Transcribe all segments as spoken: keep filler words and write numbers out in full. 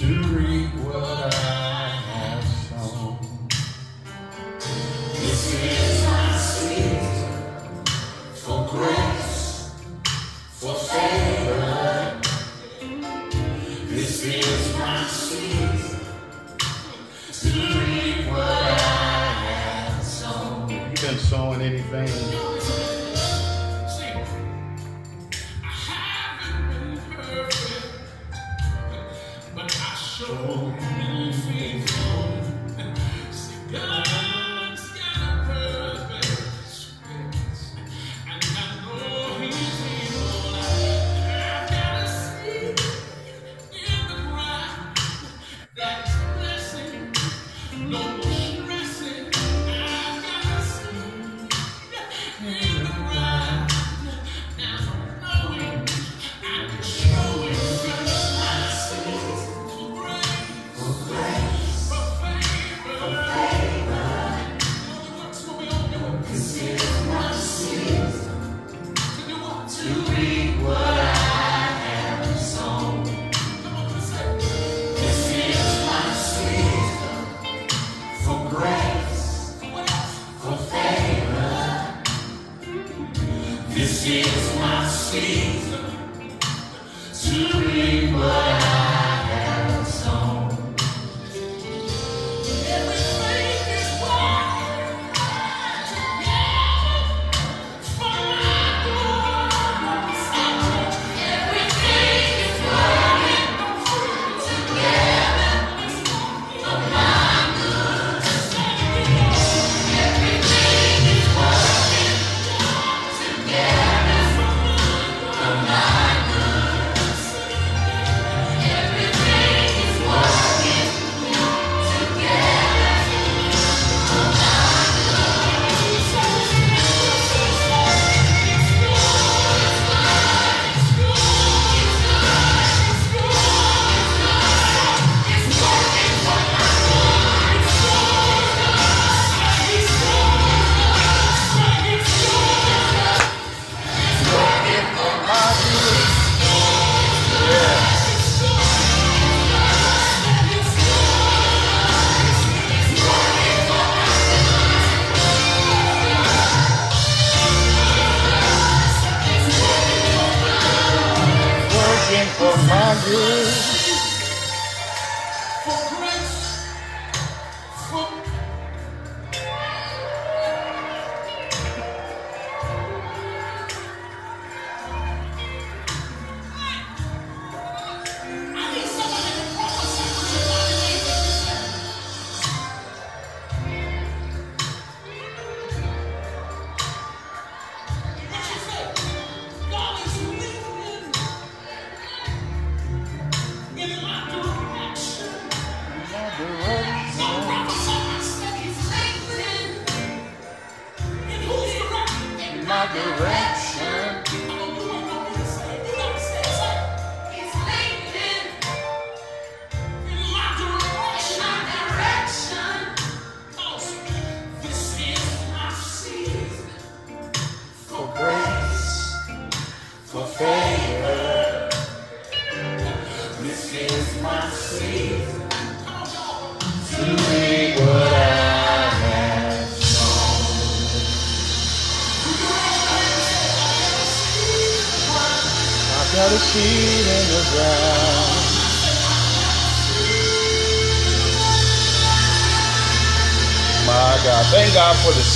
to reap what I have sown. This is my season for grace, for favor. This is my season to reap what I have sown. You been sowing anything?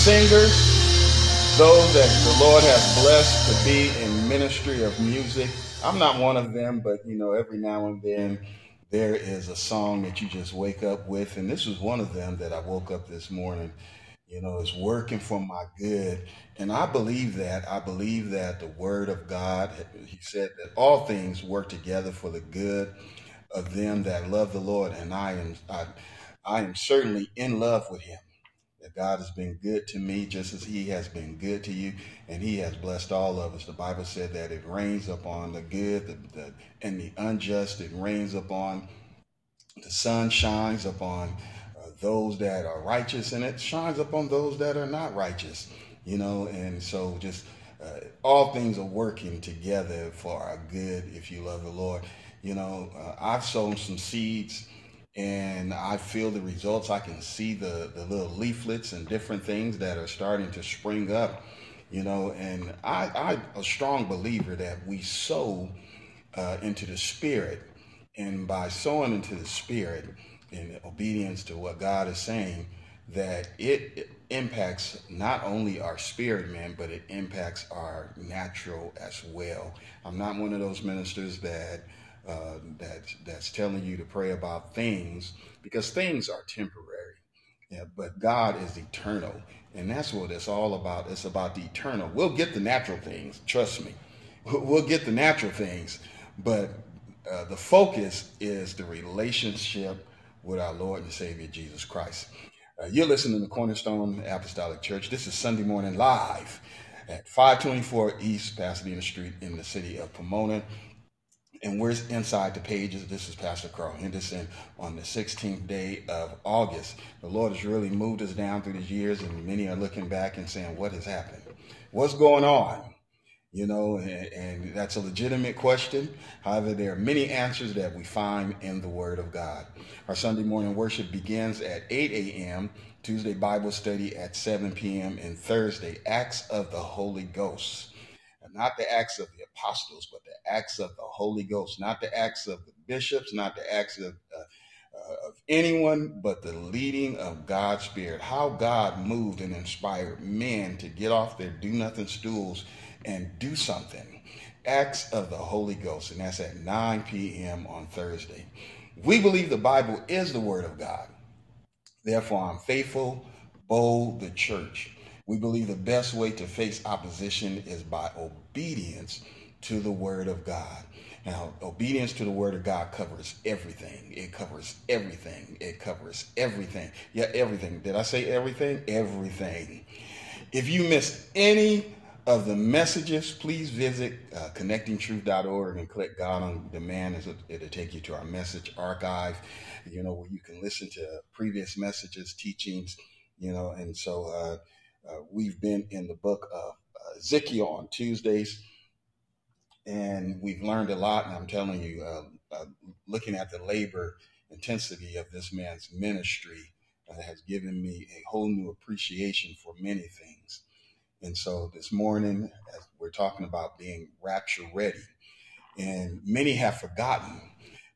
Singers, those that the Lord has blessed to be in ministry of music. I'm not one of them, but you know, every now and then there is a song that you just wake up with, and this was one of them that I woke up this morning. You know, it's working for my good, and I believe that. I believe that the Word of God, He said that all things work together for the good of them that love the Lord, and I am I, I am certainly in love with Him. That God has been good to me just as He has been good to you, and He has blessed all of us. The Bible said that it rains upon the good the, the, and the unjust. It rains upon, the sun shines upon uh, those that are righteous, and it shines upon those that are not righteous, you know. And so just uh, all things are working together for our good if you love the Lord. You know, uh, I've sown some seeds, and I feel the results. I can see the, the little leaflets and different things that are starting to spring up, you know, and I, I'm a strong believer that we sow uh, into the Spirit, and by sowing into the Spirit in obedience to what God is saying, that it impacts not only our spirit, man, but it impacts our natural as well. I'm not one of those ministers that Uh, that that's telling you to pray about things, because things are temporary, yeah, but God is eternal, and that's what it's all about. It's about the eternal. We'll get the natural things, trust me. We'll get the natural things, but uh, the focus is the relationship with our Lord and Savior Jesus Christ. Uh, you're listening to Cornerstone Apostolic Church. This is Sunday Morning Live at five twenty-four East Pasadena Street in the city of Pomona. And we're inside the pages. This is Pastor Carl Henderson on the sixteenth day of August. The Lord has really moved us down through these years, and many are looking back and saying, what has happened? What's going on? You know, and, and that's a legitimate question. However, there are many answers that we find in the Word of God. Our Sunday morning worship begins at eight a.m., Tuesday Bible study at seven p.m., and Thursday, Acts of the Holy Ghost. Not the acts of the apostles, but the acts of the Holy Ghost, not the acts of the bishops, not the acts of, uh, uh, of anyone, but the leading of God's Spirit, how God moved and inspired men to get off their do-nothing stools and do something. Acts of the Holy Ghost, and that's at nine p.m. on Thursday. We believe the Bible is the Word of God. Therefore, I'm faithful, bold, the church. We believe the best way to face opposition is by obedience to the Word of God. Now, obedience to the Word of God covers everything. It covers everything. It covers everything. Yeah, everything. Did I say everything? Everything. If you missed any of the messages, please visit uh, connecting truth dot org and click God on Demand. It'll take you to our message archive, you know, where you can listen to previous messages, teachings, you know, and so uh Uh, we've been in the book of uh, Ezekiel on Tuesdays, and we've learned a lot. And I'm telling you, uh, uh, looking at the labor intensity of this man's ministry uh, has given me a whole new appreciation for many things. And so this morning, as we're talking about being rapture ready, and many have forgotten,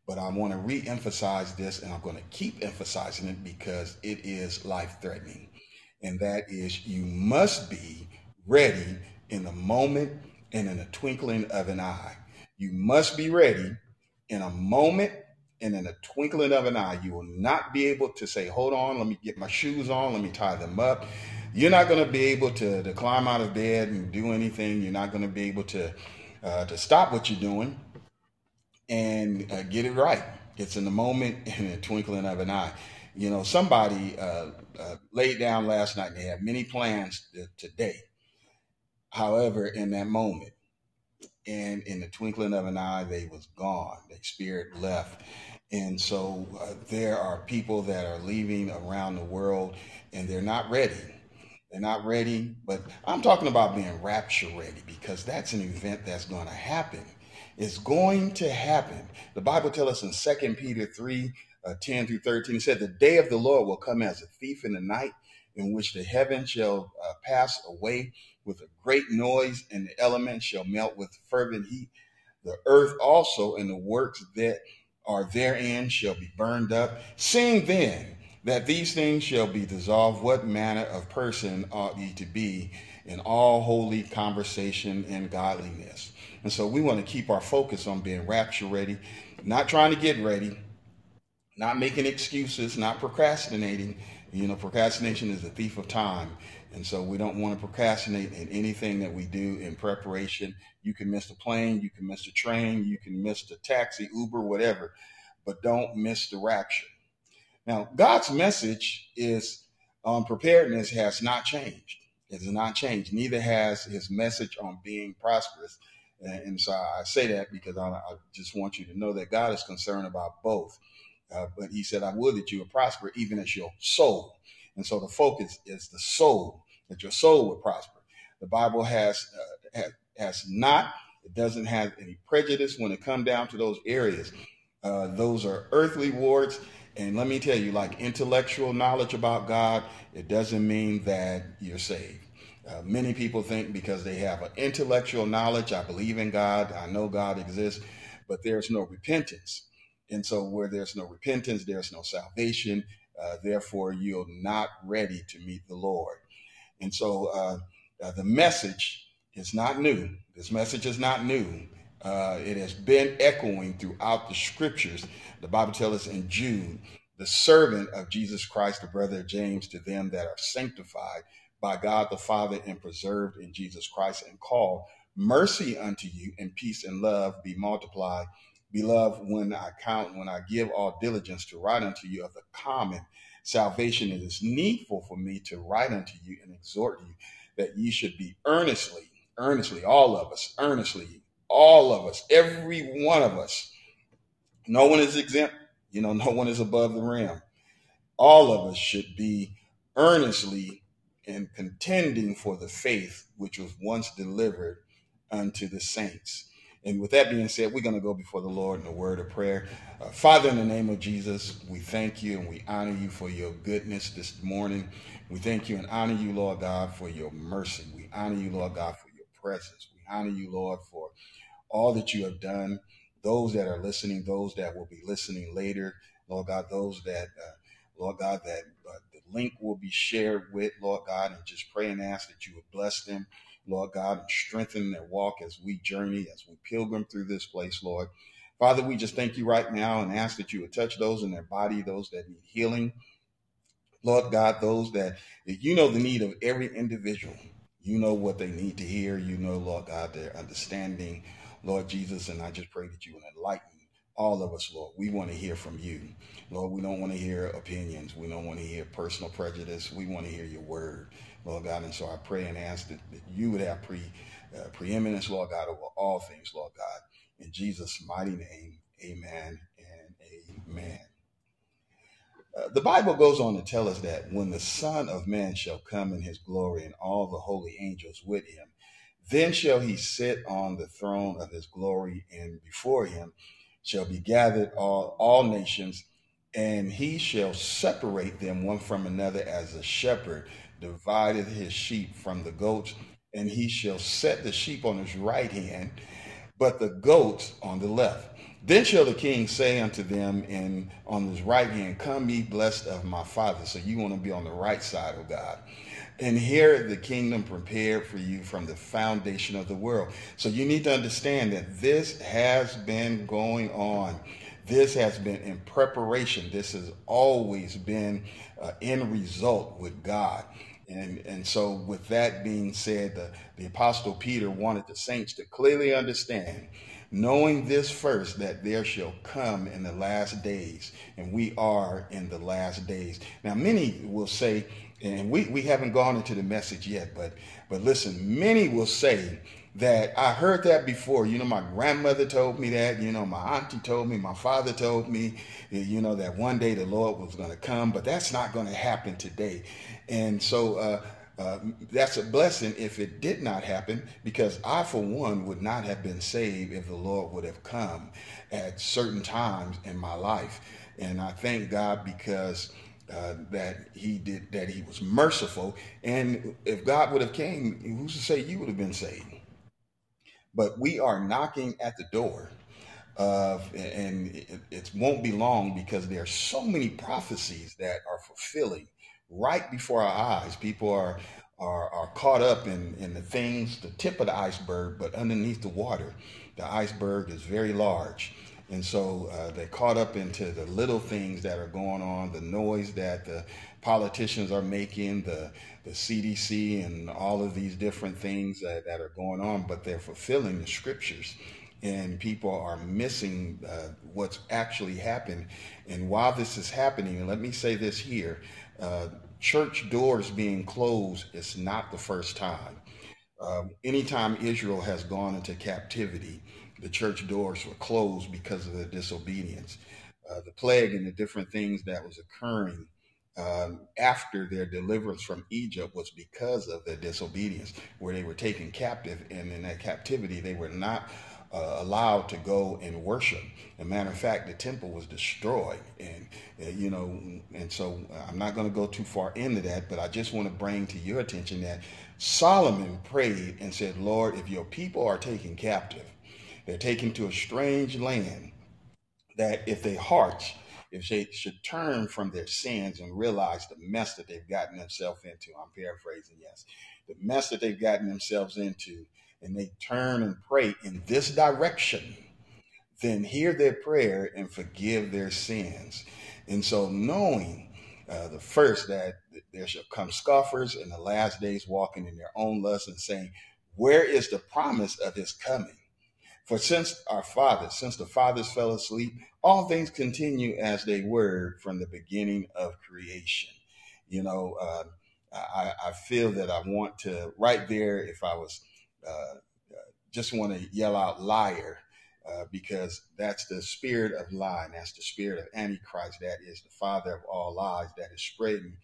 but I want to re-emphasize this, and I'm going to keep emphasizing it because it is life-threatening. And that is, you must be ready in a moment and in a twinkling of an eye. You must be ready in a moment and in a twinkling of an eye. You will not be able to say, hold on, let me get my shoes on, let me tie them up. You're not going to be able to, to climb out of bed and do anything. You're not going to be able to, uh, to stop what you're doing and uh, get it right. It's in the moment and in a twinkling of an eye. You know, somebody uh, uh, laid down last night, and they had many plans to, today. However, in that moment, and in the twinkling of an eye, they was gone. Their spirit left. And so uh, there are people that are leaving around the world, and they're not ready. They're not ready. But I'm talking about being rapture ready, because that's an event that's going to happen. It's going to happen. The Bible tells us in Second Peter three, Uh, ten through thirteen, it said, the day of the Lord will come as a thief in the night, in which the heavens shall uh, pass away with a great noise, and the elements shall melt with fervent heat. The earth also and the works that are therein shall be burned up. Seeing then that these things shall be dissolved, what manner of person ought ye to be in all holy conversation and godliness? And so we want to keep our focus on being rapture ready, not trying to get ready, not making excuses, not procrastinating. You know, procrastination is the thief of time. And so we don't want to procrastinate in anything that we do in preparation. You can miss the plane, you can miss the train, you can miss the taxi, Uber, whatever, but don't miss the rapture. Now, God's message is on um, preparedness has not changed. It has not changed. Neither has his message on being prosperous. And, and so I say that because I, I just want you to know that God is concerned about both. Uh, but he said, I will that you would prosper even as your soul. And so the focus is the soul, that your soul would prosper. The Bible has, uh, has, has not, It doesn't have any prejudice when it comes down to those areas. Uh, those are earthly warts. And let me tell you, like intellectual knowledge about God, it doesn't mean that you're saved. Uh, many people think because they have an intellectual knowledge, I believe in God, I know God exists, but there's no repentance. And so where there's no repentance, there's no salvation. Uh, therefore, you're not ready to meet the Lord. And so uh, uh, the message is not new. This message is not new. Uh, it has been echoing throughout the scriptures. The Bible tells us in Jude, the servant of Jesus Christ, the brother of James, to them that are sanctified by God the Father and preserved in Jesus Christ and called, mercy unto you and peace and love be multiplied. Beloved, when I count, when I give all diligence to write unto you of the common salvation, it is needful for me to write unto you and exhort you that ye should be earnestly, earnestly, all of us, earnestly, all of us, every one of us. No one is exempt. You know, no one is above the rim. All of us should be earnestly and contending for the faith which was once delivered unto the saints. And with that being said, we're going to go before the Lord in a word of prayer. Uh, Father, in the name of Jesus, we thank you and we honor you for your goodness this morning. We thank you and honor you, Lord God, for your mercy. We honor you, Lord God, for your presence. We honor you, Lord, for all that you have done, those that are listening, those that will be listening later, Lord God, those that, uh, Lord God, that uh, the link will be shared with, Lord God, and just pray and ask that you would bless them, Lord God, and strengthen their walk as we journey, as we pilgrim through this place, Lord. Father, we just thank you right now and ask that you would touch those in their body, those that need healing. Lord God, those that, that you know the need of every individual. You know what they need to hear. You know, Lord God, their understanding, Lord Jesus, and I just pray that you would enlighten all of us, Lord. We want to hear from you. Lord, we don't want to hear opinions. We don't want to hear personal prejudice. We want to hear your word, Lord God. And so I pray and ask that, that you would have pre, uh, preeminence, Lord God, over all things, Lord God. In Jesus' mighty name, amen and amen. Uh, the Bible goes on to tell us that when the Son of Man shall come in his glory and all the holy angels with him, then shall he sit on the throne of his glory, and before him shall be gathered all, all nations, and he shall separate them one from another as a shepherd divideth his sheep from the goats, and he shall set the sheep on his right hand, but the goats on the left. Then shall the king say unto them in on his right hand, come ye blessed of my father. So you want to be on the right side of God. And here the kingdom prepared for you from the foundation of the world. So you need to understand that this has been going on. This has been in preparation. This has always been uh, in result with God. And, and so with that being said, the, the Apostle Peter wanted the saints to clearly understand, knowing this first, that there shall come in the last days, and we are in the last days. Now, many will say, and we, we haven't gone into the message yet, but, but listen, many will say that I heard that before. You know, my grandmother told me that, you know, my auntie told me, my father told me, you know, that one day the Lord was going to come, but that's not going to happen today. And so, uh, Uh, that's a blessing if it did not happen, because I, for one, would not have been saved if the Lord would have come at certain times in my life. And I thank God because uh, that he did, that he was merciful. And if God would have came, who's to say you would have been saved? But we are knocking at the door of, and it, it won't be long, because there are so many prophecies that are fulfilling right before our eyes. People are are, are caught up in, in the things, the tip of the iceberg, but underneath the water, the iceberg is very large. And so uh, they're caught up into the little things that are going on, the noise that the politicians are making, the, the C D C and all of these different things that, that are going on, but they're fulfilling the scriptures. And people are missing uh, what's actually happened. And while this is happening, and let me say this here, uh, church doors being closed is not the first time. Uh, anytime Israel has gone into captivity, the church doors were closed because of their disobedience. Uh, the plague and the different things that was occurring um, after their deliverance from Egypt was because of their disobedience, where they were taken captive, and in that captivity, they were not uh, allowed to go and worship. As a matter of fact, the temple was destroyed, and uh, you know, and so I'm not going to go too far into that, but I just want to bring to your attention that Solomon prayed and said, Lord, if your people are taken captive, they're taken to a strange land, that if their hearts, if they should turn from their sins and realize the mess that they've gotten themselves into, I'm paraphrasing, yes, the mess that they've gotten themselves into, and they turn and pray in this direction, then hear their prayer and forgive their sins. And so knowing uh, the first, that there shall come scoffers in the last days walking in their own lust and saying, where is the promise of his coming? For since our fathers, since the fathers fell asleep, all things continue as they were from the beginning of creation. You know, uh, I, I feel that I want to, right there, if I was, uh, just want to yell out liar, uh, because that's the spirit of lying. That's the spirit of Antichrist. That is the father of all lies that is spreading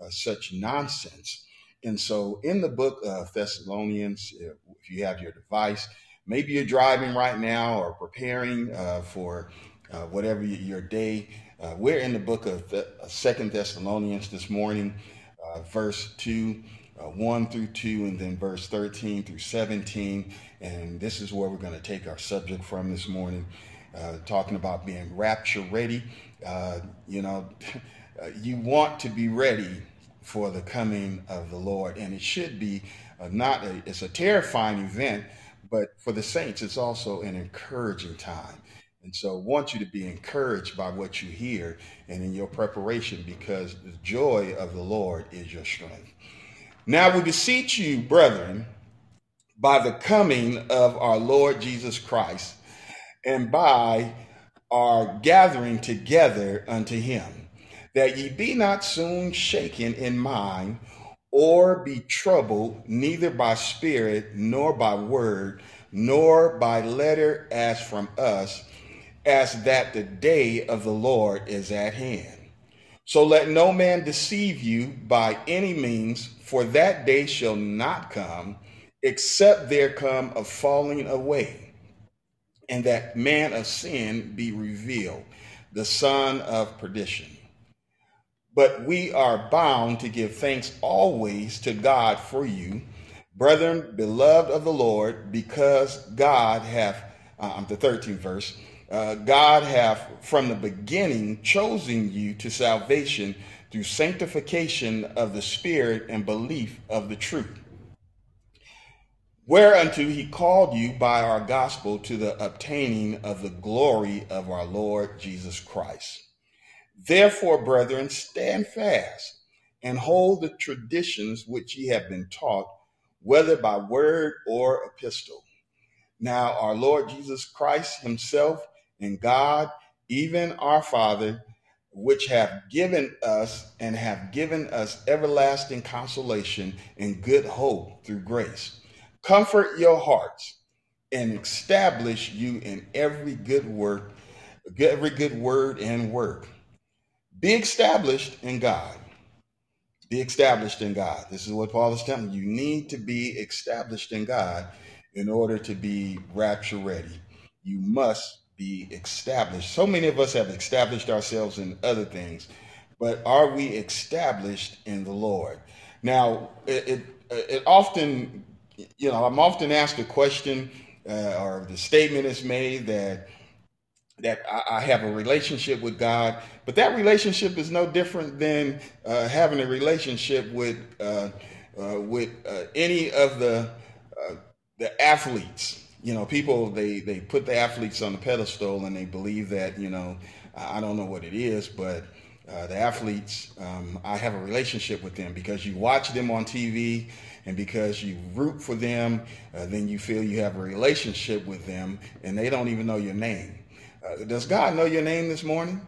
uh, such nonsense. And so in the book of Thessalonians, if you have your device, maybe you're driving right now or preparing uh, for uh, whatever your day. Uh, we're in the book of the, uh, Second Thessalonians this morning, uh, verse two, uh, one through two, and then verse thirteen through seventeen. And this is where we're going to take our subject from this morning, uh, talking about being rapture ready. Uh, you know, you want to be ready for the coming of the Lord. And it should be uh, not a, it's a terrifying event, but for the saints, it's also an encouraging time. And so I want you to be encouraged by what you hear and in your preparation, because the joy of the Lord is your strength. Now we beseech you, brethren, by the coming of our Lord Jesus Christ and by our gathering together unto him, that ye be not soon shaken in mind, or be troubled, neither by spirit, nor by word, nor by letter as from us, as that the day of the Lord is at hand. So let no man deceive you by any means, for that day shall not come, except there come a falling away, and that man of sin be revealed, the son of perdition. But we are bound to give thanks always to God for you, brethren, beloved of the Lord, because God hath, um, the thirteenth verse, uh, God hath from the beginning chosen you to salvation through sanctification of the Spirit and belief of the truth, whereunto he called you by our gospel to the obtaining of the glory of our Lord Jesus Christ. Therefore, brethren, stand fast and hold the traditions which ye have been taught, whether by word or epistle. Now our Lord Jesus Christ himself and God, even our Father, which have given us and have given us everlasting consolation and good hope through grace, comfort your hearts and establish you in every good work, every good word and work. Be established in God. Be established in God. This is what Paul is telling you. You need to be established in God in order to be rapture ready. You must be established. So many of us have established ourselves in other things, but are we established in the Lord? Now, it, it, it often, you know, I'm often asked the question uh, or the statement is made that that I have a relationship with God, but that relationship is no different than uh, having a relationship with uh, uh, with uh, any of the uh, the athletes. You know, people they they put the athletes on the pedestal and they believe that, you know, I don't know what it is, but uh, the athletes, um, I have a relationship with them because you watch them on T V. And because you root for them, uh, then you feel you have a relationship with them, and they don't even know your name. Uh, does God know your name this morning?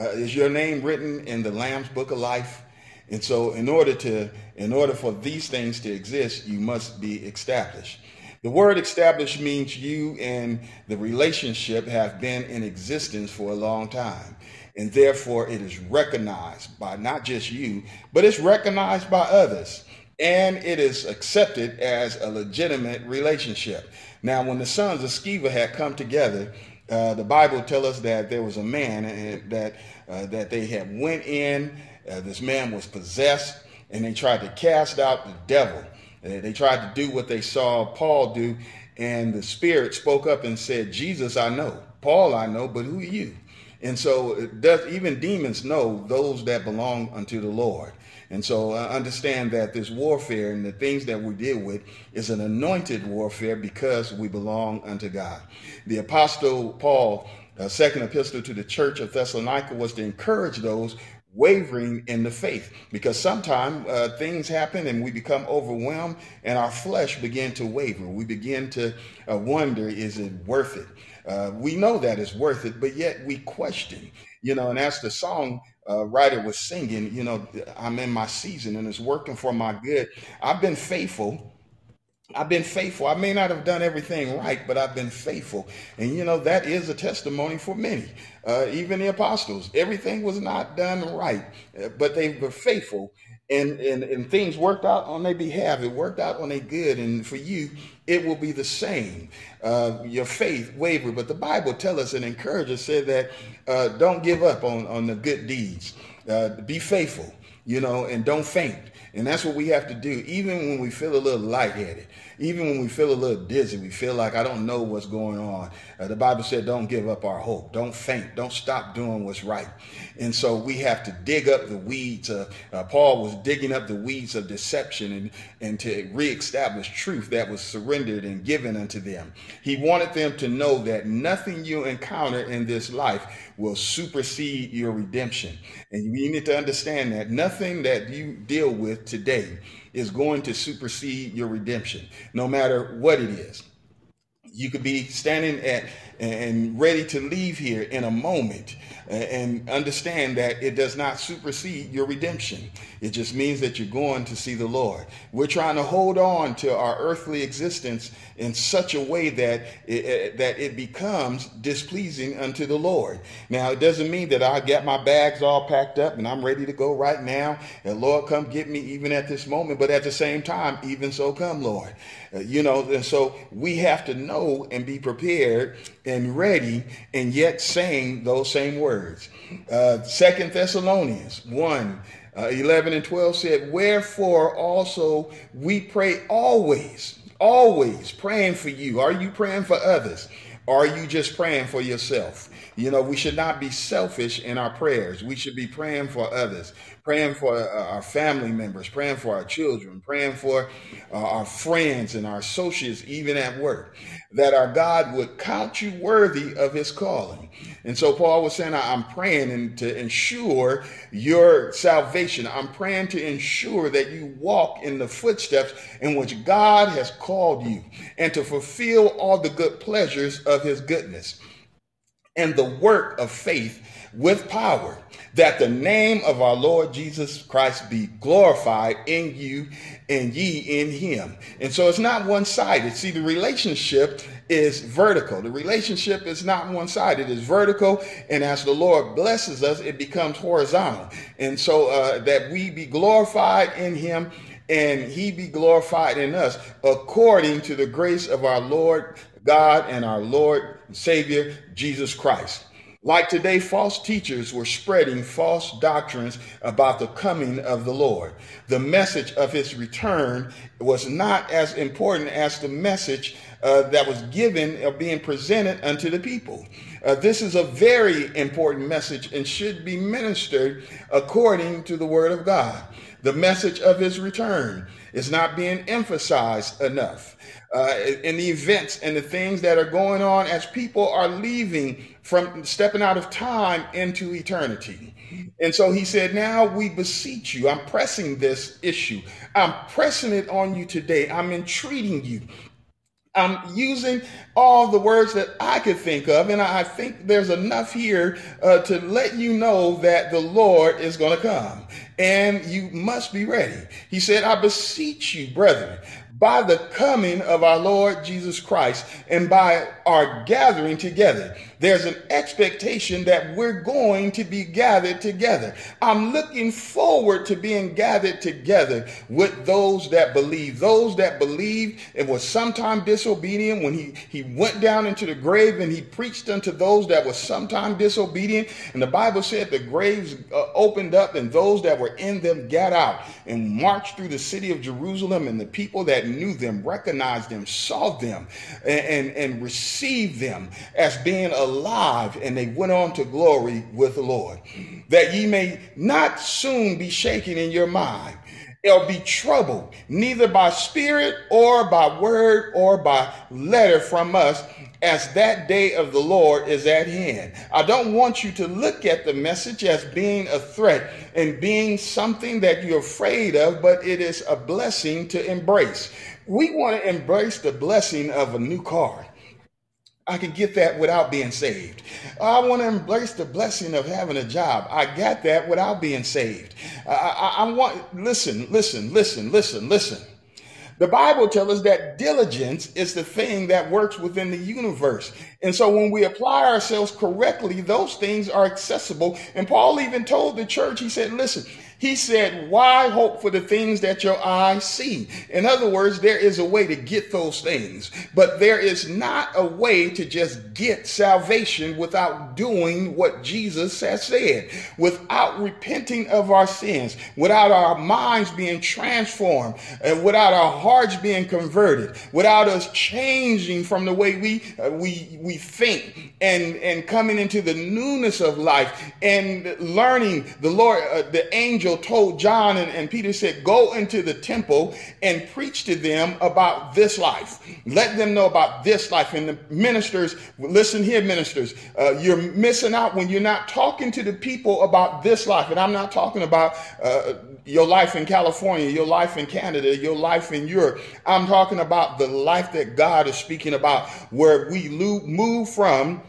Uh, is your name written in the Lamb's Book of Life? And so in order to, in order for these things to exist, you must be established. The word established means you and the relationship have been in existence for a long time. and therefore it is recognized by not just you, but it's recognized by others, and it is accepted as a legitimate relationship. Now, when the sons of Sceva had come together, uh, the Bible tells us that there was a man and that uh, that they had went in. Uh, this man was possessed, and they tried to cast out the devil. Uh, they tried to do what they saw Paul do, and the Spirit spoke up and said, "Jesus, I know. Paul, I know, but who are you?" And so it does, even demons know those that belong unto the Lord. And so I understand that this warfare and the things that we deal with is an anointed warfare because we belong unto God. The Apostle Paul, uh, second epistle to the church of Thessalonica, was to encourage those wavering in the faith, because sometimes uh, things happen and we become overwhelmed and our flesh begin to waver. We begin to uh, wonder, is it worth it? Uh, we know that it's worth it, but yet we question, you know, and as the song uh, writer was singing, you know, I'm in my season and it's working for my good. I've been faithful. I've been faithful. I may not have done everything right, but I've been faithful. And, you know, that is a testimony for many, uh, even the apostles. Everything was not done right, but they were faithful. And, and, and things worked out on their behalf. It worked out on their good. And for you, it will be the same. Uh, your faith wavered. But the Bible tells us and encourages us, said that uh, don't give up on, on the good deeds. Uh, be faithful, you know, and don't faint. And that's what we have to do, even when we feel a little lightheaded, even when we feel a little dizzy, we feel like I don't know what's going on. Uh, the Bible said, don't give up our hope. Don't faint. Don't stop doing what's right. And so we have to dig up the weeds. Uh, uh, Paul was digging up the weeds of deception and, and to reestablish truth that was surrendered and given unto them. He wanted them to know that nothing you encounter in this life will supersede your redemption. And you need to understand that nothing that you deal with today is going to supersede your redemption, no matter what it is. You could be standing at and ready to leave here in a moment and understand that it does not supersede your redemption. It just means that you're going to see the Lord. We're trying to hold on to our earthly existence in such a way that it, that it becomes displeasing unto the Lord. Now, it doesn't mean that I got my bags all packed up and I'm ready to go right now. And Lord, come get me even at this moment. But at the same time, even so come, Lord. Uh, you know, and so we have to know and be prepared and ready, and yet saying those same words. Uh, Second Thessalonians one, uh, eleven and twelve said, "Wherefore also we pray always, always praying for you." Are you praying for others? Or are you just praying for yourself? You know, we should not be selfish in our prayers. We should be praying for others, praying for our family members, praying for our children, praying for uh, our friends and our associates, even at work, that our God would count you worthy of his calling. And so Paul was saying, I'm praying and to ensure your salvation. I'm praying to ensure that you walk in the footsteps in which God has called you and to fulfill all the good pleasures of his goodness and the work of faith with power, that the name of our Lord Jesus Christ be glorified in you and ye in him. And so it's not one-sided. See, the relationship is vertical. The relationship is not one-sided. It's vertical, and as the Lord blesses us, it becomes horizontal. And so uh, that we be glorified in him and he be glorified in us, according to the grace of our Lord God and our Lord and Savior, Jesus Christ. Like today, false teachers were spreading false doctrines about the coming of the Lord. The message of his return was not as important as the message uh, that was given or being presented unto the people. Uh, this is a very important message and should be ministered according to the word of God. The message of his return is not being emphasized enough. Uh, in the events and the things that are going on as people are leaving from stepping out of time into eternity. And so he said, now we beseech you. I'm pressing this issue. I'm pressing it on you today. I'm entreating you. I'm using all the words that I could think of, and I think there's enough here uh, to let you know that the Lord is going to come, and you must be ready. He said, I beseech you, brethren, by the coming of our Lord Jesus Christ and by our gathering together. There's an expectation that we're going to be gathered together. I'm looking forward to being gathered together with those that believe. Those that believed and was sometime disobedient when he, he went down into the grave and he preached unto those that were sometime disobedient. And the Bible said the graves uh, opened up and those that were in them got out and marched through the city of Jerusalem, and the people that knew them, recognized them, saw them, and, and, and received them as being alive, and they went on to glory with the Lord. That ye may not soon be shaken in your mind, or be troubled, neither by spirit or by word or by letter from us, as that day of the Lord is at hand. I don't want you to look at the message as being a threat and being something that you're afraid of, but it is a blessing to embrace. We want to embrace the blessing of a new car. I could get that without being saved. I want to embrace the blessing of having a job. I got that without being saved. I, I, I want, listen, listen, listen, listen, listen. The Bible tells us that diligence is the thing that works within the universe. And so when we apply ourselves correctly, those things are accessible. And Paul even told the church, he said, listen, he said, why hope for the things that your eyes see? In other words, there is a way to get those things, but there is not a way to just get salvation without doing what Jesus has said, without repenting of our sins, without our minds being transformed, and without our hearts hearts being converted, without us changing from the way we uh, we we think and and coming into the newness of life and learning the Lord. Uh, the angel told John and, and Peter said, go into the temple and preach to them about this life. Let them know about this life. And the ministers, listen here, ministers, uh, you're missing out when you're not talking to the people about this life. And I'm not talking about uh, your life in California, your life in Canada, your life in Europe. I'm talking about the life that God is speaking about, where we move from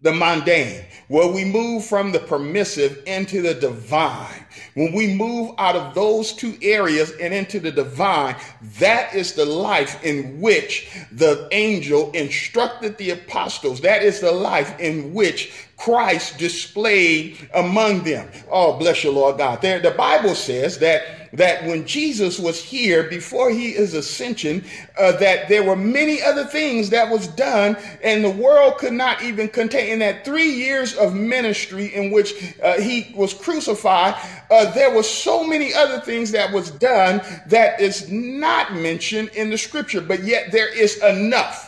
the mundane, where we move from the permissive into the divine. When we move out of those two areas and into the divine, that is the life in which the angel instructed the apostles. That is the life in which Christ displayed among them. Oh, bless your Lord God. There, the Bible says that, that when Jesus was here, before he is ascension, uh, that there were many other things that was done and the world could not even contain. In that three years of ministry in which uh, he was crucified, Uh, there were so many other things that was done that is not mentioned in the scripture, but yet there is enough.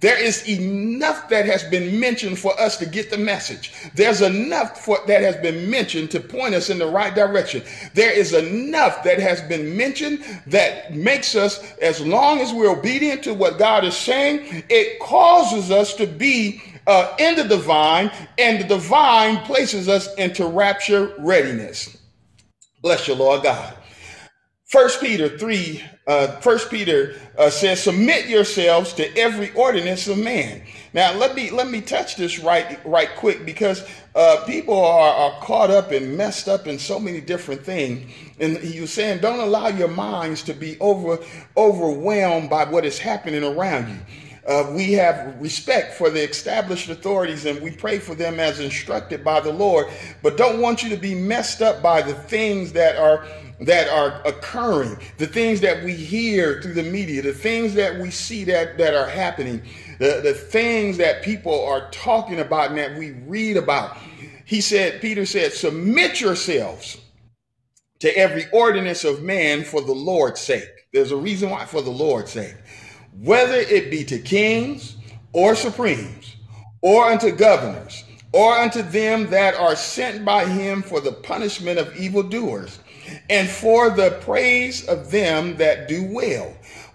There is enough that has been mentioned for us to get the message. There's enough for, that has been mentioned to point us in the right direction. There is enough that has been mentioned that makes us, as long as we're obedient to what God is saying, it causes us to be uh, in the divine, and the divine places us into rapture readiness. Bless your Lord God. First Peter three, uh, First Peter uh, says, submit yourselves to every ordinance of man. Now, let me let me touch this right right quick, because uh, people are, are caught up and messed up in so many different things. And he was saying, don't allow your minds to be over overwhelmed by what is happening around you. Uh, we have respect for the established authorities and we pray for them as instructed by the Lord, but don't want you to be messed up by the things that are that are occurring, the things that we hear through the media, the things that we see that, that are happening, the, the things that people are talking about and that we read about. He said, Peter said, submit yourselves to every ordinance of man for the Lord's sake. There's a reason why, for the Lord's sake. Whether it be to kings or supremes, or unto governors, or unto them that are sent by him for the punishment of evildoers, and for the praise of them that do well.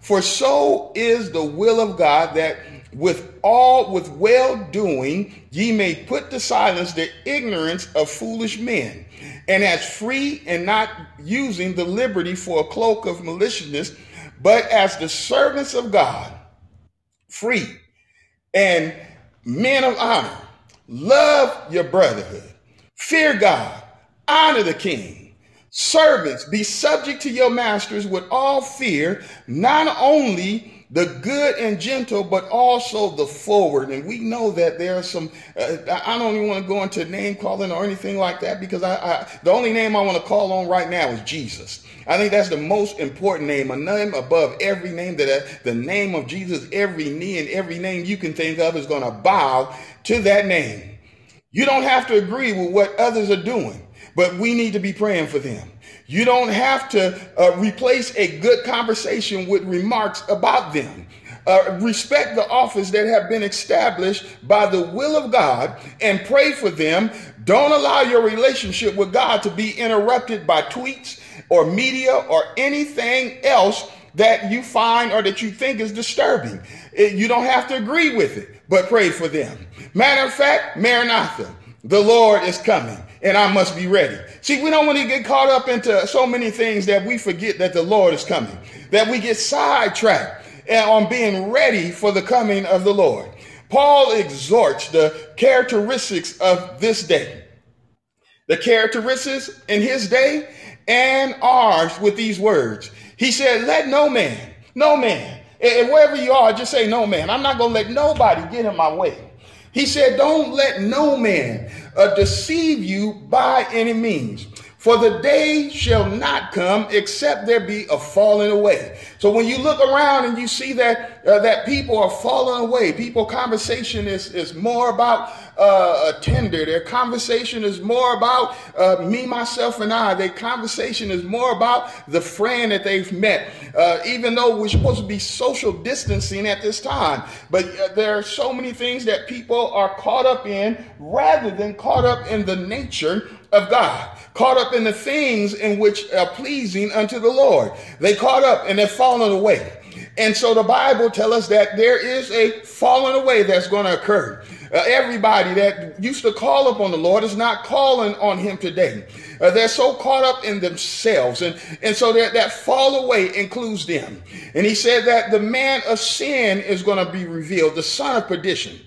For so is the will of God, that with all with well-doing ye may put to silence the ignorance of foolish men, and as free and not using the liberty for a cloak of maliciousness, but as the servants of God, free and men of honor. Love your brotherhood, fear God, honor the king, Servants, be subject to your masters with all fear, not only the good and gentle, but also the forward. And we know that there are some, uh, I don't even want to go into name calling or anything like that, because I, I the only name I want to call on right now is Jesus. I think that's the most important name, a name above every name, that uh, the name of Jesus, every knee and every name you can think of is going to bow to that name. You don't have to agree with what others are doing, but we need to be praying for them. You don't have to uh, replace a good conversation with remarks about them. Uh, respect the office that have been established by the will of God and pray for them. Don't allow your relationship with God to be interrupted by tweets or media or anything else that you find or that you think is disturbing. It, you don't have to agree with it, but pray for them. Matter of fact, Maranatha, the Lord is coming, and I must be ready. See, we don't want to get caught up into so many things that we forget that the Lord is coming, that we get sidetracked on being ready for the coming of the Lord. Paul exhorts the characteristics of this day, the characteristics in his day and ours, with these words. He said, let no man, no man, and wherever you are, just say no man. I'm not going to let nobody get in my way. He said, don't let no man uh, deceive you by any means, for the day shall not come except there be a falling away. So when you look around and you see that uh, that people are falling away, people conversation is, is more about uh, a tender. Their conversation is more about uh, me, myself, and I. Their conversation is more about the friend that they've met, uh, even though we're supposed to be social distancing at this time. But uh, there are so many things that people are caught up in rather than caught up in the nature of God, caught up in the things in which are pleasing unto the Lord. They caught up and they're fallen away. And so the Bible tells us that there is a falling away that's going to occur. Uh, everybody that used to call upon the Lord is not calling on him today. Uh, they're so caught up in themselves. And, and so that, that fall away includes them. And he said that the man of sin is going to be revealed, the son of perdition.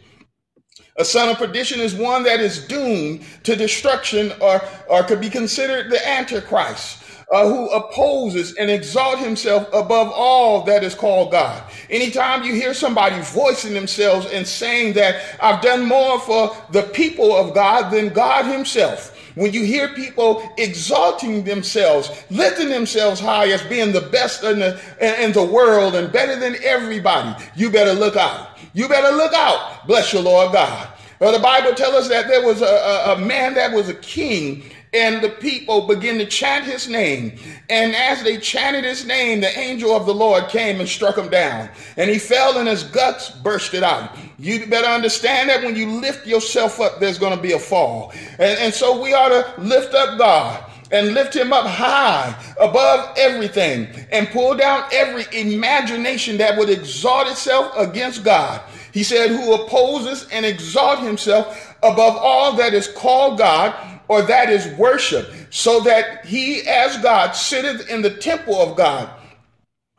A son of perdition is one that is doomed to destruction, or, or could be considered the Antichrist, Uh, who opposes and exalts himself above all that is called God. Anytime you hear somebody voicing themselves and saying that I've done more for the people of God than God himself, when you hear people exalting themselves, lifting themselves high as being the best in the, in the world and better than everybody, you better look out. You better look out. Bless your Lord God. Well, the Bible tells us that there was a, a, a man that was a king, and the people began to chant his name. And as they chanted his name, the angel of the Lord came and struck him down. And he fell, and his guts bursted out. You better understand that when you lift yourself up, there's going to be a fall. And, and so we ought to lift up God and lift him up high above everything and pull down every imagination that would exalt itself against God. He said, who opposes and exalts himself above all that is called God, or that is worship, so that he as God sitteth in the temple of God,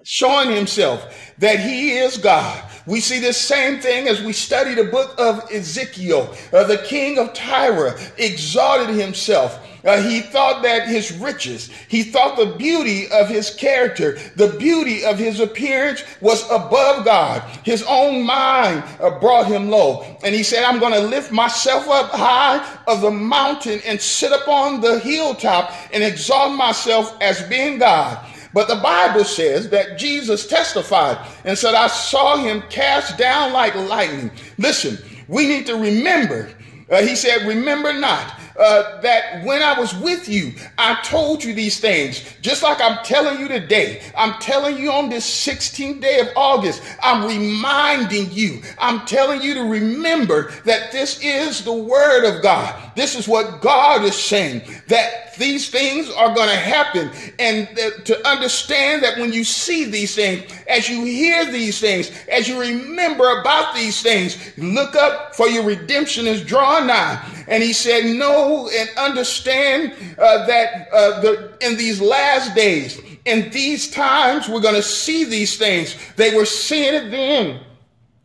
showing himself that he is God. We see this same thing as we study the book of Ezekiel. Uh, the king of Tyre exalted himself. Uh, he thought that his riches, he thought the beauty of his character, the beauty of his appearance was above God. His own mind uh, brought him low. And he said, I'm going to lift myself up high of the mountain and sit upon the hilltop and exalt myself as being God. But the Bible says that Jesus testified and said, I saw him cast down like lightning. Listen, we need to remember. Uh, he said, remember not uh, that when I was with you, I told you these things. Just like I'm telling you today, I'm telling you on this sixteenth day of August, I'm reminding you, I'm telling you to remember that this is the word of God. This is what God is saying, that these things are going to happen. And th- to understand that when you see these things, as you hear these things, as you remember about these things, look up, for your redemption is drawing. And he said, know and understand uh, that uh, the, in these last days, in these times, we're going to see these things. They were seeing it then.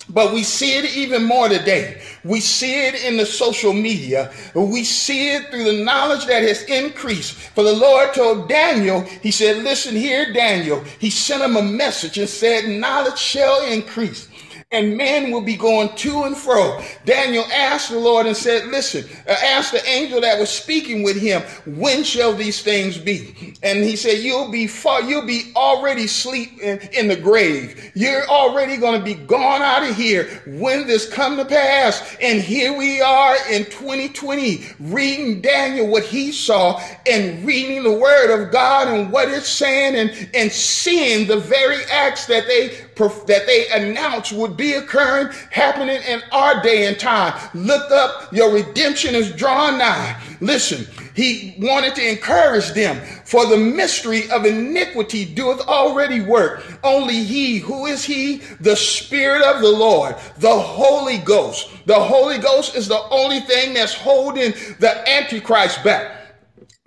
But we see it even more today. We see it in the social media. We see it through the knowledge that has increased. For the Lord told Daniel, he said, listen here, Daniel. He sent him a message and said, knowledge shall increase, and men will be going to and fro. Daniel asked the Lord and said, listen, uh, asked the angel that was speaking with him, when shall these things be? And he said, you'll be far, you'll be already sleep in, in the grave. You're already going to be gone out of here when this come to pass. And here we are in twenty twenty, reading Daniel, what he saw, and reading the word of God and what it's saying, and, and seeing the very acts that they that they announced would be occurring, happening in our day and time. Look up, your redemption is drawn nigh. Listen, he wanted to encourage them, for the mystery of iniquity doeth already work. Only he, who is he? The Spirit of the Lord, the Holy Ghost. The Holy Ghost is the only thing that's holding the Antichrist back.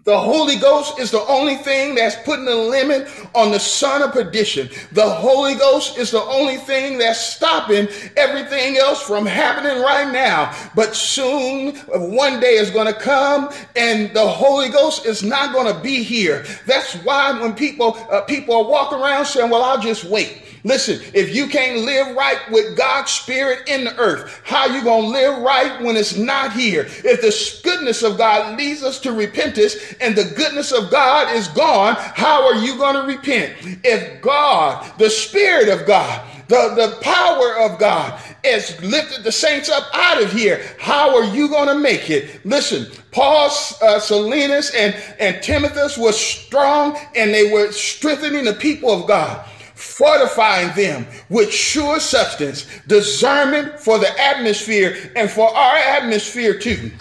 The Holy Ghost is the only thing that's putting a limit on the son of perdition. The Holy Ghost is the only thing that's stopping everything else from happening right now. But soon, one day is going to come, and the Holy Ghost is not going to be here. That's why when people uh, people are walking around saying, well, I'll just wait. Listen, if you can't live right with God's Spirit in the earth, how are you going to live right when it's not here? If the goodness of God leads us to repentance and the goodness of God is gone, how are you going to repent? If God, the Spirit of God, the, the power of God has lifted the saints up out of here, how are you going to make it? Listen, Paul, uh, Silas, and, and Timothy were strong, and they were strengthening the people of God, fortifying them with sure substance, discernment for the atmosphere and for our atmosphere too.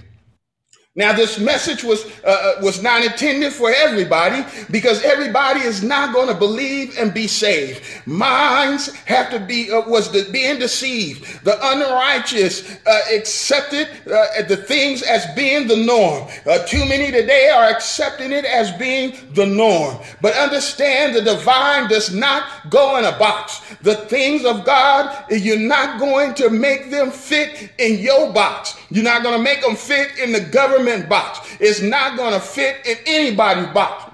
Now, this message was uh, was not intended for everybody, because everybody is not going to believe and be saved. Minds have to be uh, was the, being deceived. The unrighteous uh, accepted uh, the things as being the norm. Uh, too many today are accepting it as being the norm. But understand, the divine does not go in a box. The things of God, you're not going to make them fit in your box. You're not going to make them fit in the government box. It's not going to fit in anybody's box,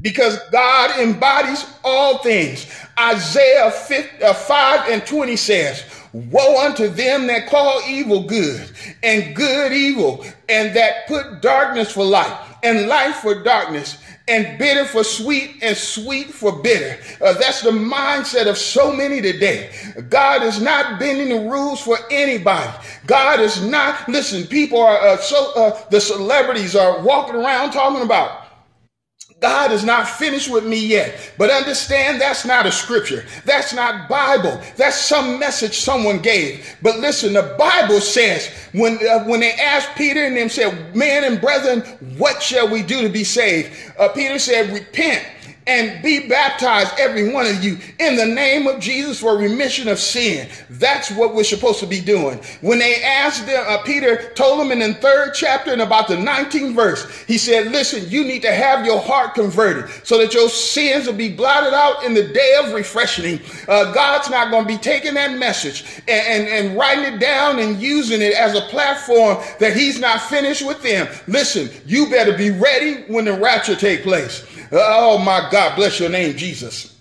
because God embodies all things. Isaiah five and twenty says, woe unto them that call evil good and good evil, and that put darkness for light and light for darkness, and bitter for sweet and sweet for bitter. Uh, that's the mindset of so many today. God is not bending the rules for anybody. God is not, listen, people are, uh, so uh, the celebrities are walking around talking about, God is not finished with me yet. But understand, that's not a scripture. That's not Bible. That's some message someone gave. But listen, the Bible says, when uh, when they asked Peter and them said, men and brethren, what shall we do to be saved? Uh, Peter said, repent and be baptized, every one of you, in the name of Jesus for remission of sin. That's what we're supposed to be doing. When they asked them, uh, Peter told them in the third chapter and about the nineteenth verse, he said, listen, you need to have your heart converted so that your sins will be blotted out in the day of refreshing. Uh, God's not going to be taking that message and, and, and writing it down and using it as a platform that he's not finished with them. Listen, you better be ready when the rapture takes place. Oh my God, bless your name, Jesus.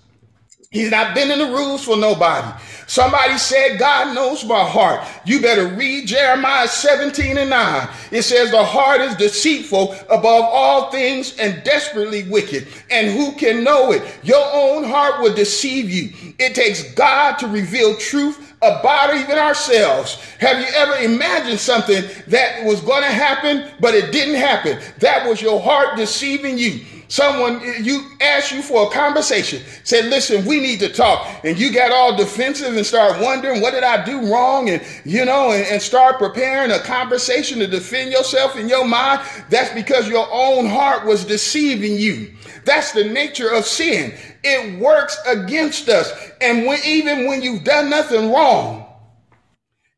He's not bending the rules for nobody. Somebody said, God knows my heart. You better read Jeremiah seventeen and nine. It says, the heart is deceitful above all things and desperately wicked, and who can know it? Your own heart will deceive you. It takes God to reveal truth about even ourselves. Have you ever imagined something that was going to happen, but it didn't happen? That was your heart deceiving you. Someone, you asked you for a conversation, said, listen, we need to talk. And you got all defensive and start wondering, what did I do wrong? And, you know, and, and start preparing a conversation to defend yourself in your mind. That's because your own heart was deceiving you. That's the nature of sin. It works against us. And when, even when you've done nothing wrong,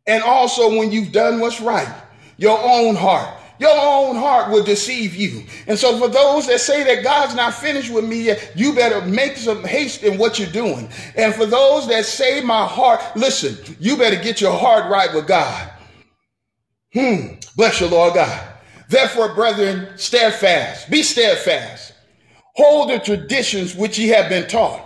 and also when you've done what's right, your own heart, Your own heart will deceive you. And so for those that say that God's not finished with me yet, you better make some haste in what you're doing. And for those that say my heart, listen, you better get your heart right with God. Hmm. Bless your Lord God. Therefore, brethren, steadfast, be steadfast. Hold the traditions which ye have been taught,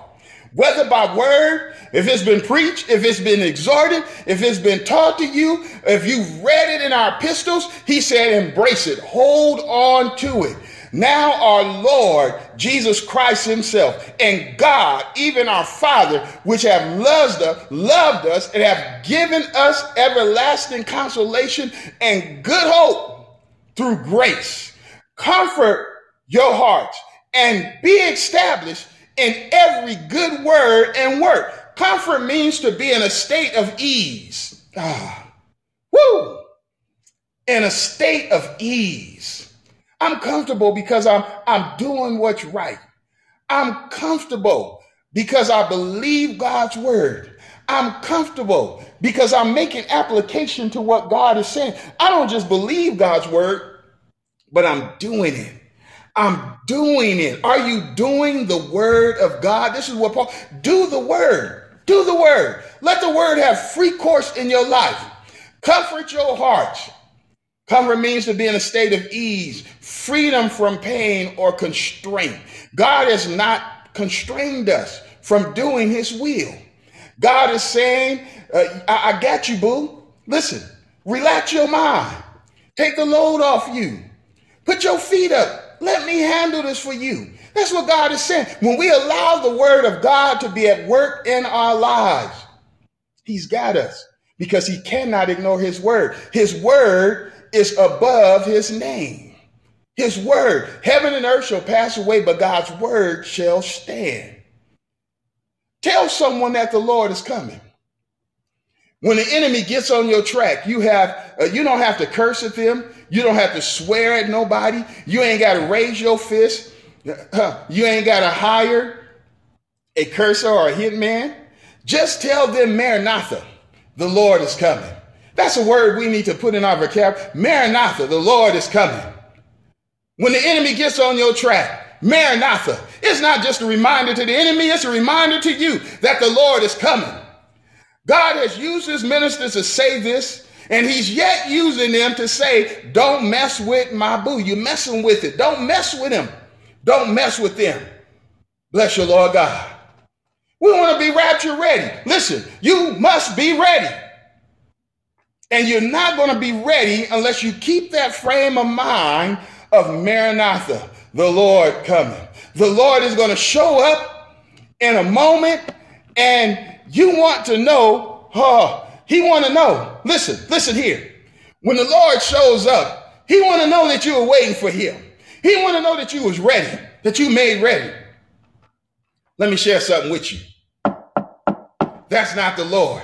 whether by word, if it's been preached, if it's been exhorted, if it's been taught to you, if you've read it in our epistles. He said, embrace it. Hold on to it. Now our Lord Jesus Christ himself and God, even our Father, which have loved us, loved us and have given us everlasting consolation and good hope through grace, comfort your hearts and be established in every good word and work. Comfort means to be in a state of ease. Ah, woo! In a state of ease. I'm comfortable because I'm, I'm doing what's right. I'm comfortable because I believe God's word. I'm comfortable because I'm making application to what God is saying. I don't just believe God's word, but I'm doing it. I'm doing it. Are you doing the word of God? This is what Paul, do the word. Do the word. Let the word have free course in your life. Comfort your hearts. Comfort means to be in a state of ease, freedom from pain or constraint. God has not constrained us from doing his will. God is saying, uh, I, I got you, boo. Listen, relax your mind. Take the load off you. Put your feet up. Let me handle this for you. That's what God is saying. When we allow the word of God to be at work in our lives, he's got us, because he cannot ignore his word. His word is above his name. His word, heaven and earth shall pass away, but God's word shall stand. Tell someone that the Lord is coming. When the enemy gets on your track, you have uh, you don't have to curse at them. You don't have to swear at nobody. You ain't got to raise your fist. You ain't got to hire a cursor or a hitman. Just tell them, Maranatha, the Lord is coming. That's a word we need to put in our vocabulary. Maranatha, the Lord is coming. When the enemy gets on your track, Maranatha. It's not just a reminder to the enemy. It's a reminder to you that the Lord is coming. God has used his ministers to say this. And he's yet using them to say, don't mess with my boo. You're messing with it. Don't mess with him. Don't mess with them. Bless your Lord God. We want to be rapture ready. Listen, you must be ready. And you're not going to be ready unless you keep that frame of mind of Maranatha, the Lord coming. The Lord is going to show up in a moment, and you want to know, oh, he want to know. Listen, listen here. When the Lord shows up, he want to know that you were waiting for him. He want to know that you was ready, that you made ready. Let me share something with you. That's not the Lord.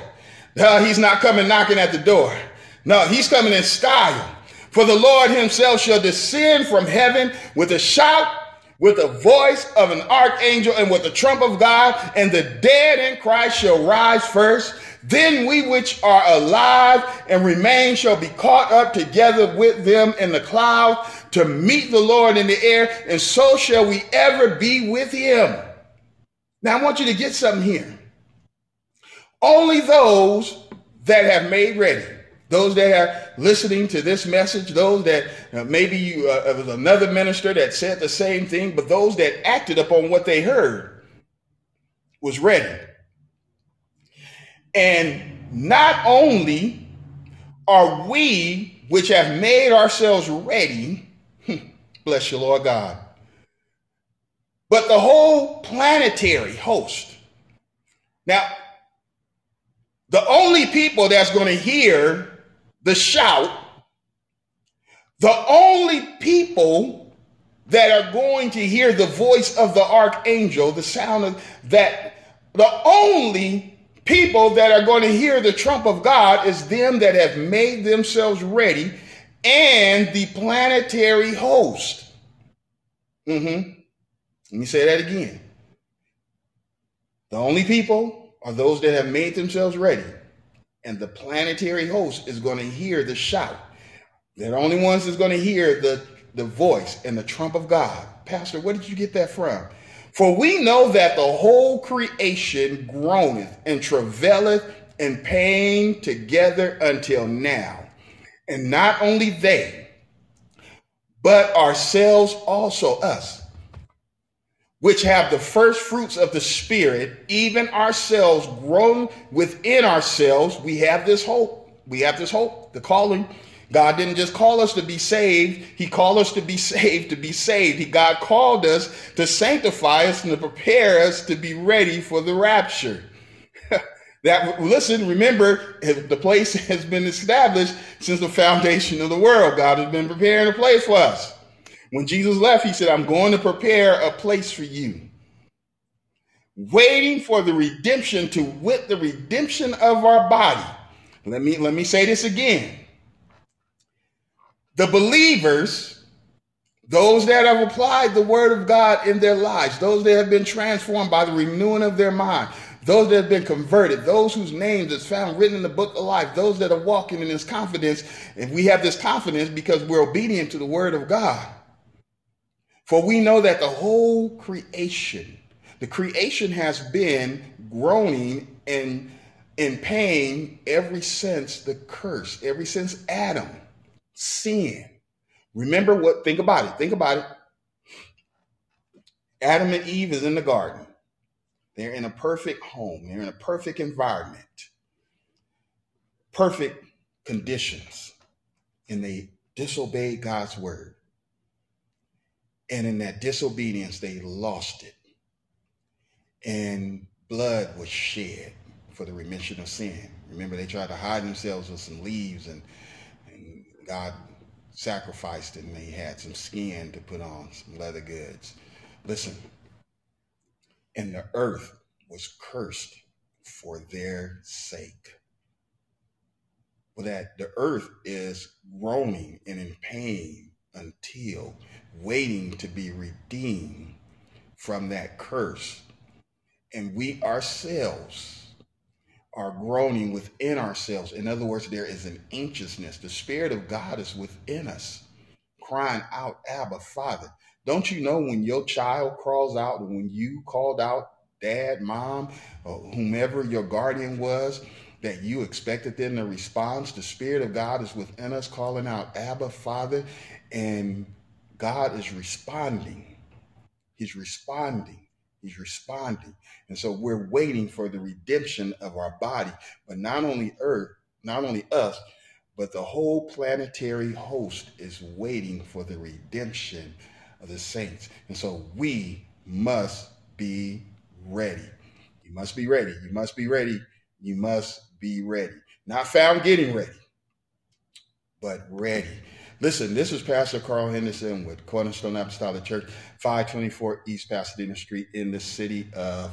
No, he's not coming knocking at the door. No, he's coming in style. For the Lord himself shall descend from heaven with a shout, with the voice of an archangel, and with the trump of God, and the dead in Christ shall rise first. Then we which are alive and remain shall be caught up together with them in the cloud to meet the Lord in the air, and so shall we ever be with him. Now I want you to get something here. Only those that have made ready, those that are listening to this message, those that uh, maybe you, uh, it was another minister that said the same thing, but those that acted upon what they heard was ready. And not only are we, which have made ourselves ready, bless you, Lord God, but the whole planetary host. Now, the only people that's going to hear the shout, the only people that are going to hear the voice of the archangel, the sound of that, the only people that are going to hear the trump of God is them that have made themselves ready, and the planetary host. Mm-hmm. Let me say that again. The only people are those that have made themselves ready, and the planetary host is going to hear the shout. They're the only ones that's going to hear the, the voice and the trump of God. Pastor, where did you get that from? For we know that the whole creation groaneth and travaileth in pain together until now. And not only they, but ourselves also us, which have the first fruits of the Spirit, even ourselves grown within ourselves. We have this hope. We have this hope, the calling. God didn't just call us to be saved. He called us to be saved, to be saved. He, God called us to sanctify us and to prepare us to be ready for the rapture. That, listen, remember, the place has been established since the foundation of the world. God has been preparing a place for us. When Jesus left, he said, I'm going to prepare a place for you. Waiting for the redemption to with the redemption of our body. Let me, let me say this again. The believers, those that have applied the word of God in their lives, those that have been transformed by the renewing of their mind, those that have been converted, those whose names is found written in the book of life, those that are walking in this confidence, and we have this confidence because we're obedient to the word of God. For we know that the whole creation, the creation has been groaning and in pain ever since the curse, ever since Adam sin. Remember what, think about it, think about it. Adam and Eve is in the garden. They're in a perfect home. They're in a perfect environment, perfect conditions. And they disobeyed God's word. And in that disobedience, they lost it. And blood was shed for the remission of sin. Remember, they tried to hide themselves with some leaves, and, and God sacrificed it, and they had some skin to put on, some leather goods. Listen. And the earth was cursed for their sake. Well, that the earth is groaning and in pain until waiting to be redeemed from that curse. And we ourselves are groaning within ourselves. In other words, there is an anxiousness. The Spirit of God is within us, crying out, Abba, Father. Don't you know when your child crawls out, when you called out dad, mom, or whomever your guardian was, that you expected them to respond? The Spirit of God is within us calling out, Abba, Father, and God is responding. He's responding. He's responding. And so we're waiting for the redemption of our body, but not only earth, not only us, but the whole planetary host is waiting for the redemption of the saints. And so we must be ready. You must be ready. You must be ready. You must be ready. Not found getting ready, but ready. Listen, this is Pastor Carl Henderson with Cornerstone Apostolic Church, five twenty-four East Pasadena Street in the city of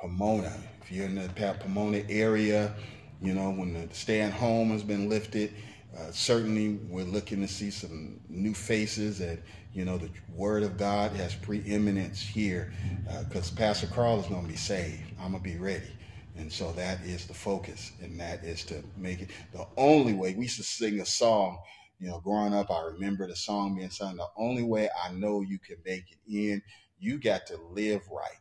Pomona. If you're in the Pomona area, you know, when the stay-at-home has been lifted, Uh, certainly, we're looking to see some new faces, and, you know, the word of God has preeminence here because uh, Pastor Carl is going to be saved. I'm going to be ready. And so that is the focus, and that is to make it the only way. We used to sing a song, you know, growing up. I remember the song being sung, the only way I know you can make it in, you got to live right.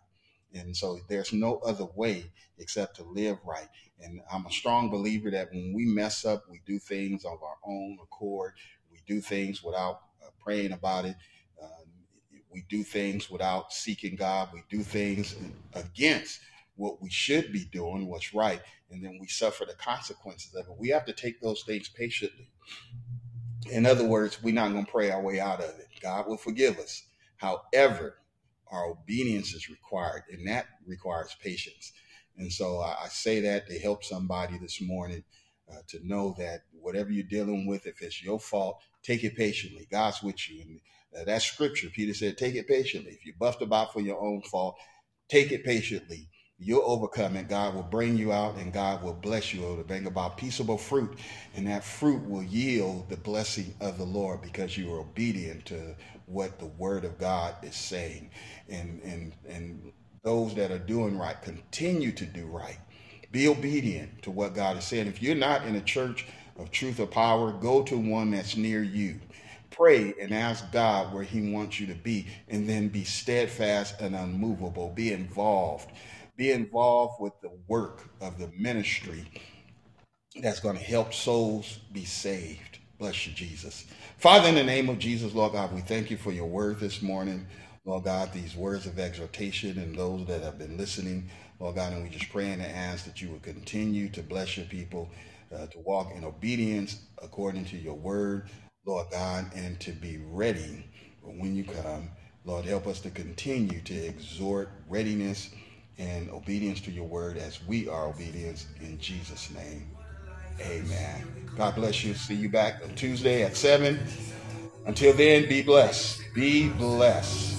And so there's no other way except to live right. And I'm a strong believer that when we mess up, we do things of our own accord. We do things without uh, praying about it. Uh, we do things without seeking God. We do things against what we should be doing, what's right. And then we suffer the consequences of it. We have to take those things patiently. In other words, we're not going to pray our way out of it. God will forgive us. However, our obedience is required, and that requires patience. And so I say that to help somebody this morning uh, to know that whatever you're dealing with, if it's your fault, take it patiently. God's with you. And uh, that's scripture. Peter said, take it patiently. If you're buffed about for your own fault, take it patiently. You'll overcome it. God will bring you out, and God will bless you. It will bring about peaceable fruit, and that fruit will yield the blessing of the Lord because you are obedient to what the word of God is saying. And, and, and those that are doing right, continue to do right. Be obedient to what God is saying. If you're not in a church of truth or power, go to one that's near you. Pray and ask God where he wants you to be, and then be steadfast and unmovable. Be involved. Be involved with the work of the ministry that's going to help souls be saved. Bless you, Jesus. Father, in the name of Jesus, Lord God, we thank you for your word this morning. Lord God, these words of exhortation and those that have been listening, Lord God, and we just pray and ask that you would continue to bless your people, uh, to walk in obedience according to your word, Lord God, and to be ready when you come. Lord, help us to continue to exhort readiness and obedience to your word as we are obedient in Jesus' name. Amen. God bless you. See you back on Tuesday at seven. Until then, be blessed. Be blessed.